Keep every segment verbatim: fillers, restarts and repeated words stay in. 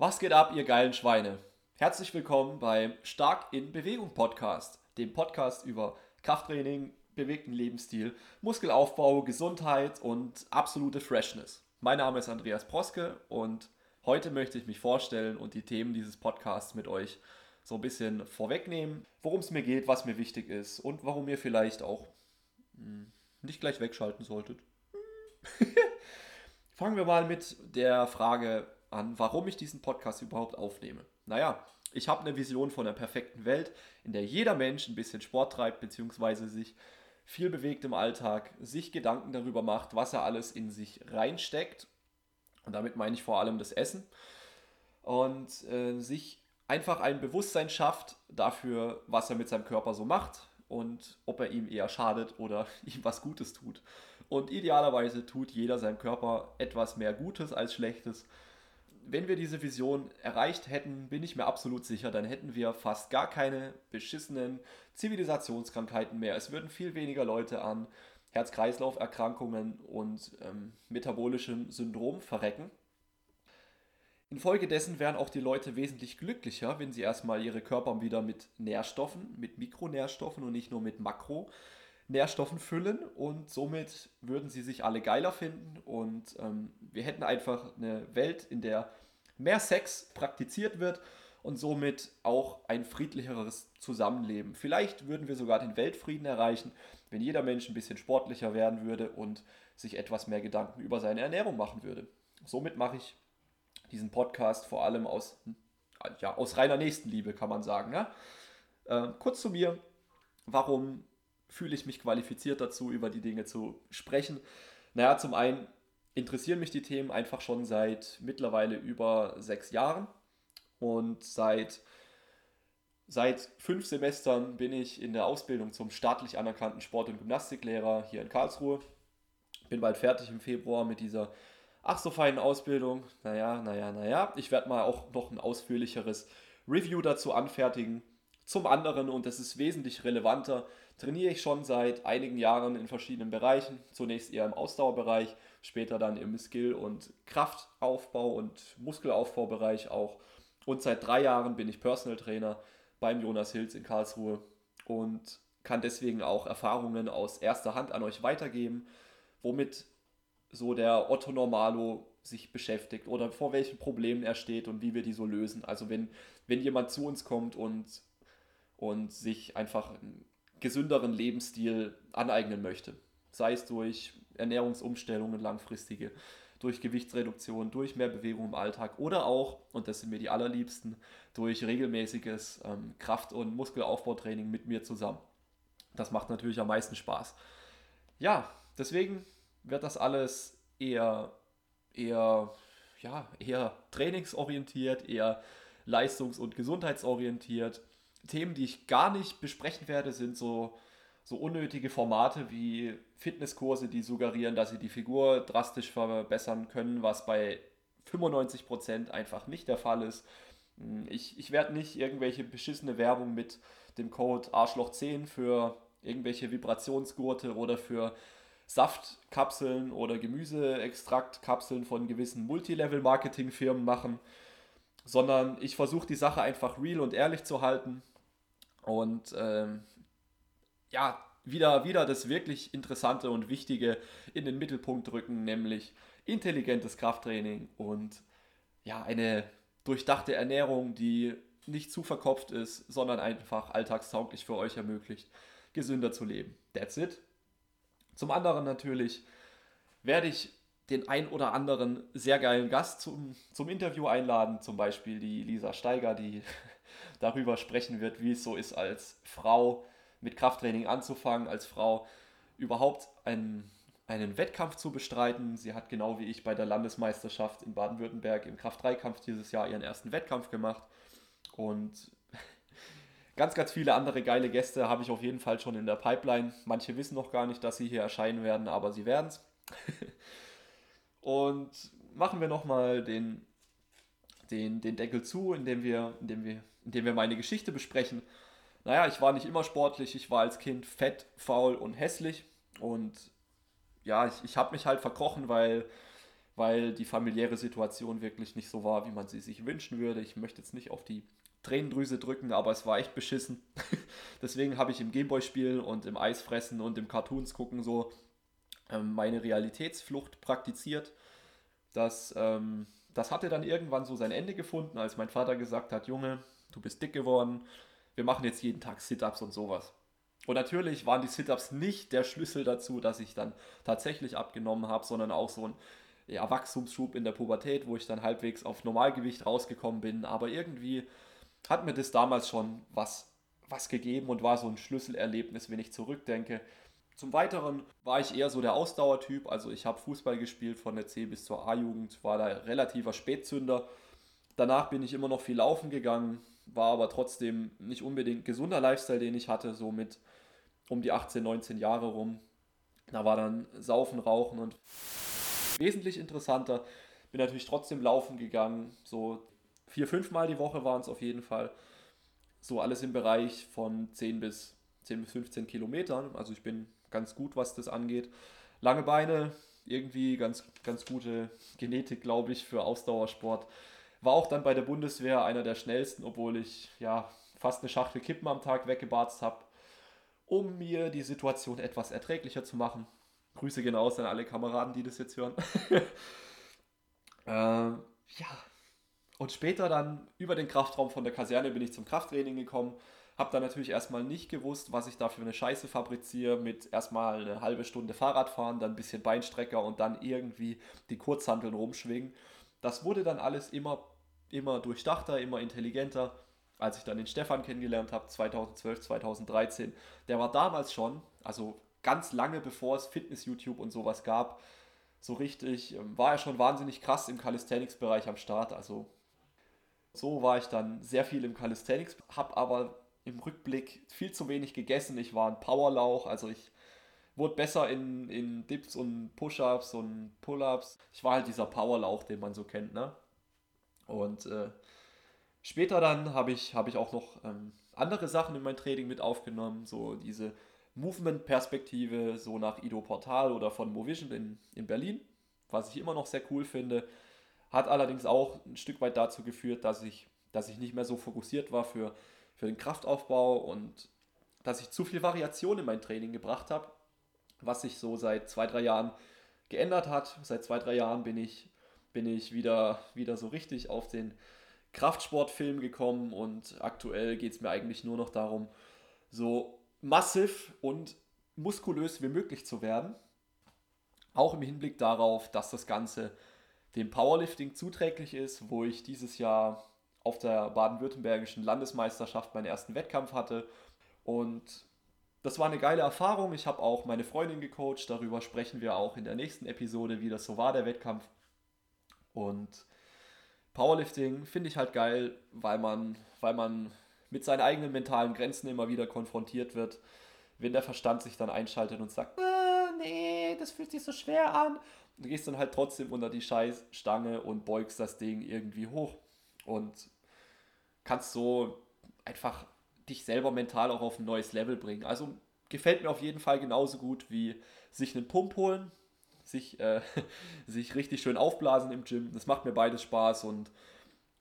Was geht ab, ihr geilen Schweine? Herzlich willkommen beim Stark in Bewegung Podcast, dem Podcast über Krafttraining, bewegten Lebensstil, Muskelaufbau, Gesundheit und absolute Freshness. Mein Name ist Andreas Proske und heute möchte ich mich vorstellen und die Themen dieses Podcasts mit euch so ein bisschen vorwegnehmen, worum es mir geht, was mir wichtig ist und warum ihr vielleicht auch nicht gleich wegschalten solltet. Fangen wir mal mit der Frage an, warum ich diesen Podcast überhaupt aufnehme. Naja, ich habe eine Vision von der perfekten Welt, in der jeder Mensch ein bisschen Sport treibt, beziehungsweise sich viel bewegt im Alltag, sich Gedanken darüber macht, was er alles in sich reinsteckt. Und damit meine ich vor allem das Essen. Und äh, sich einfach ein Bewusstsein schafft dafür, was er mit seinem Körper so macht und ob er ihm eher schadet oder ihm was Gutes tut. Und idealerweise tut jeder seinem Körper etwas mehr Gutes als Schlechtes. Wenn wir diese Vision erreicht hätten, bin ich mir absolut sicher, dann hätten wir fast gar keine beschissenen Zivilisationskrankheiten mehr. Es würden viel weniger Leute an Herz-Kreislauf-Erkrankungen und ähm, metabolischem Syndrom verrecken. Infolgedessen wären auch die Leute wesentlich glücklicher, wenn sie erstmal ihre Körper wieder mit Nährstoffen, mit Mikronährstoffen und nicht nur mit Makronährstoffen füllen, und somit würden sie sich alle geiler finden und ähm, wir hätten einfach eine Welt, in der mehr Sex praktiziert wird und somit auch ein friedlicheres Zusammenleben. Vielleicht würden wir sogar den Weltfrieden erreichen, wenn jeder Mensch ein bisschen sportlicher werden würde und sich etwas mehr Gedanken über seine Ernährung machen würde. Somit mache ich diesen Podcast vor allem aus, ja, aus reiner Nächstenliebe, kann man sagen. Ne? Äh, kurz zu mir, warum fühle ich mich qualifiziert dazu, über die Dinge zu sprechen? Naja, zum einen interessieren mich die Themen einfach schon seit mittlerweile über sechs Jahren und seit, seit fünf Semestern bin ich in der Ausbildung zum staatlich anerkannten Sport- und Gymnastiklehrer hier in Karlsruhe. Bin bald fertig im Februar mit dieser ach so feine Ausbildung. Naja, naja, naja. Ich werde mal auch noch ein ausführlicheres Review dazu anfertigen. Zum anderen, und das ist wesentlich relevanter, trainiere ich schon seit einigen Jahren in verschiedenen Bereichen. Zunächst eher im Ausdauerbereich, später dann im Skill- und Kraftaufbau- und Muskelaufbaubereich auch. Und seit drei Jahren bin ich Personal Trainer beim Jonas Hills in Karlsruhe und kann deswegen auch Erfahrungen aus erster Hand an euch weitergeben, womit so der Otto Normalo sich beschäftigt oder vor welchen Problemen er steht und wie wir die so lösen. Also wenn, wenn jemand zu uns kommt und, und sich einfach einen gesünderen Lebensstil aneignen möchte, sei es durch Ernährungsumstellungen langfristige, durch Gewichtsreduktion, durch mehr Bewegung im Alltag oder auch, und das sind mir die allerliebsten, durch regelmäßiges ähm, Kraft- und Muskelaufbautraining mit mir zusammen. Das macht natürlich am meisten Spaß. Ja, deswegen wird das alles eher, eher, ja, eher trainingsorientiert, eher leistungs- und gesundheitsorientiert. Themen, die ich gar nicht besprechen werde, sind so, so unnötige Formate wie Fitnesskurse, die suggerieren, dass sie die Figur drastisch verbessern können, was bei fünfundneunzig Prozent einfach nicht der Fall ist. Ich, ich werde nicht irgendwelche beschissene Werbung mit dem Code Arschloch zehn für irgendwelche Vibrationsgurte oder für Saftkapseln oder Gemüseextraktkapseln von gewissen Multilevel-Marketing-Firmen machen, sondern ich versuche die Sache einfach real und ehrlich zu halten und ähm, ja, wieder, wieder das wirklich Interessante und Wichtige in den Mittelpunkt rücken, nämlich intelligentes Krafttraining und ja, eine durchdachte Ernährung, die nicht zu verkopft ist, sondern einfach alltagstauglich für euch ermöglicht, gesünder zu leben. That's it. Zum anderen natürlich werde ich den ein oder anderen sehr geilen Gast zum, zum Interview einladen, zum Beispiel die Lisa Steiger, die darüber sprechen wird, wie es so ist, als Frau mit Krafttraining anzufangen, als Frau überhaupt einen, einen Wettkampf zu bestreiten. Sie hat genau wie ich bei der Landesmeisterschaft in Baden-Württemberg im Kraft drei Kampf dieses Jahr ihren ersten Wettkampf gemacht und ganz, ganz viele andere geile Gäste habe ich auf jeden Fall schon in der Pipeline. Manche wissen noch gar nicht, dass sie hier erscheinen werden, aber sie werden es. Und machen wir nochmal den, den, den Deckel zu, indem wir, indem wir, indem wir meine Geschichte besprechen. Naja, ich war nicht immer sportlich, ich war als Kind fett, faul und hässlich. Und ja, ich, ich habe mich halt verkrochen, weil, weil die familiäre Situation wirklich nicht so war, wie man sie sich wünschen würde. Ich möchte jetzt nicht auf die Tränendrüse drücken, aber es war echt beschissen. Deswegen habe ich im Gameboy spielen und im Eis fressen und im Cartoons gucken so ähm, meine Realitätsflucht praktiziert. Das, ähm, das hatte dann irgendwann so sein Ende gefunden, als mein Vater gesagt hat, Junge, du bist dick geworden, wir machen jetzt jeden Tag Sit-Ups und sowas. Und natürlich waren die Sit-Ups nicht der Schlüssel dazu, dass ich dann tatsächlich abgenommen habe, sondern auch so ein ja, Wachstumsschub in der Pubertät, wo ich dann halbwegs auf Normalgewicht rausgekommen bin. Aber irgendwie hat mir das damals schon was, was gegeben und war so ein Schlüsselerlebnis, wenn ich zurückdenke. Zum Weiteren war ich eher so der Ausdauertyp. Also ich habe Fußball gespielt von der C- bis zur A-Jugend, war da relativer Spätzünder. Danach bin ich immer noch viel laufen gegangen, war aber trotzdem nicht unbedingt gesunder Lifestyle, den ich hatte, so mit um die achtzehn, neunzehn Jahre rum. Da war dann Saufen, Rauchen und wesentlich interessanter. Bin natürlich trotzdem laufen gegangen. So vier, fünf Mal die Woche waren es auf jeden Fall. So alles im Bereich von zehn bis fünfzehn Kilometern. Also ich bin ganz gut, was das angeht. Lange Beine, irgendwie ganz, ganz gute Genetik, glaube ich, für Ausdauersport. War auch dann bei der Bundeswehr einer der schnellsten, obwohl ich ja fast eine Schachtel Kippen am Tag weggebarzt habe, um mir die Situation etwas erträglicher zu machen. Grüße genauso an alle Kameraden, die das jetzt hören. ähm, ja. Und später dann über den Kraftraum von der Kaserne bin ich zum Krafttraining gekommen. Habe dann natürlich erstmal nicht gewusst, was ich da für eine Scheiße fabriziere mit erstmal eine halbe Stunde Fahrradfahren, dann ein bisschen Beinstrecker und dann irgendwie die Kurzhanteln rumschwingen. Das wurde dann alles immer, immer durchdachter, immer intelligenter. Als ich dann den Stefan kennengelernt habe, zweitausendzwölf, zweitausenddreizehn, der war damals schon, also ganz lange bevor es Fitness-YouTube und sowas gab, so richtig, war er schon wahnsinnig krass im Calisthenics-Bereich am Start. Also so war ich dann sehr viel im Calisthenics, habe aber im Rückblick viel zu wenig gegessen. Ich war ein Powerlauch, also ich wurde besser in, in Dips und Push-Ups und Pull-Ups. Ich war halt dieser Powerlauch, den man so kennt, ne? Und äh, später dann habe ich, hab ich auch noch ähm, andere Sachen in mein Training mit aufgenommen, so diese Movement-Perspektive, so nach Ido Portal oder von MoVision in, in Berlin, was ich immer noch sehr cool finde. Hat allerdings auch ein Stück weit dazu geführt, dass ich, dass ich nicht mehr so fokussiert war für, für den Kraftaufbau und dass ich zu viel Variation in mein Training gebracht habe, was sich so seit zwei, drei Jahren geändert hat. Seit zwei, drei Jahren bin ich, bin ich wieder, wieder so richtig auf den Kraftsportfilm gekommen und aktuell geht es mir eigentlich nur noch darum, so massiv und muskulös wie möglich zu werden. Auch im Hinblick darauf, dass das Ganze dem Powerlifting zuträglich ist, wo ich dieses Jahr auf der baden-württembergischen Landesmeisterschaft meinen ersten Wettkampf hatte. Und das war eine geile Erfahrung. Ich habe auch meine Freundin gecoacht. Darüber sprechen wir auch in der nächsten Episode, wie das so war, der Wettkampf. Und Powerlifting finde ich halt geil, weil man, weil man mit seinen eigenen mentalen Grenzen immer wieder konfrontiert wird, wenn der Verstand sich dann einschaltet und sagt, äh, nee, das fühlt sich so schwer an. Du gehst dann halt trotzdem unter die Scheißstange und beugst das Ding irgendwie hoch und kannst so einfach dich selber mental auch auf ein neues Level bringen. Also gefällt mir auf jeden Fall genauso gut wie sich einen Pump holen, sich, äh, sich richtig schön aufblasen im Gym. Das macht mir beides Spaß und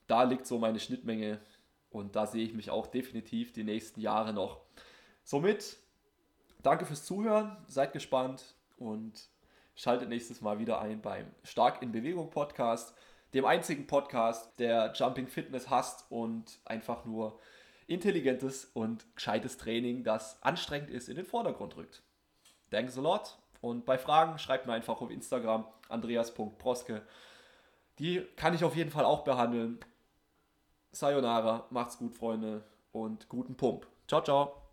da liegt so meine Schnittmenge und da sehe ich mich auch definitiv die nächsten Jahre noch. Somit, danke fürs Zuhören, seid gespannt und schaltet nächstes Mal wieder ein beim Stark in Bewegung Podcast, dem einzigen Podcast, der Jumping Fitness hasst und einfach nur intelligentes und gescheites Training, das anstrengend ist, in den Vordergrund rückt. Thanks a lot und bei Fragen schreibt mir einfach auf Instagram andreas punkt proske. Die kann ich auf jeden Fall auch behandeln. Sayonara, macht's gut, Freunde, und guten Pump. Ciao, ciao.